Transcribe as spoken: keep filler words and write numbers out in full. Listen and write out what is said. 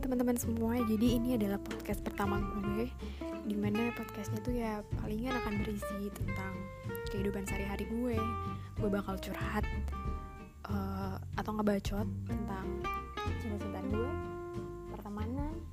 teman-teman semua, jadi ini adalah podcast pertama gue, dimana podcastnya tuh ya palingan akan berisi tentang kehidupan sehari-hari gue. Gue bakal curhat uh, atau ngebacot tentang cinta-cintaan gue, pertemanan,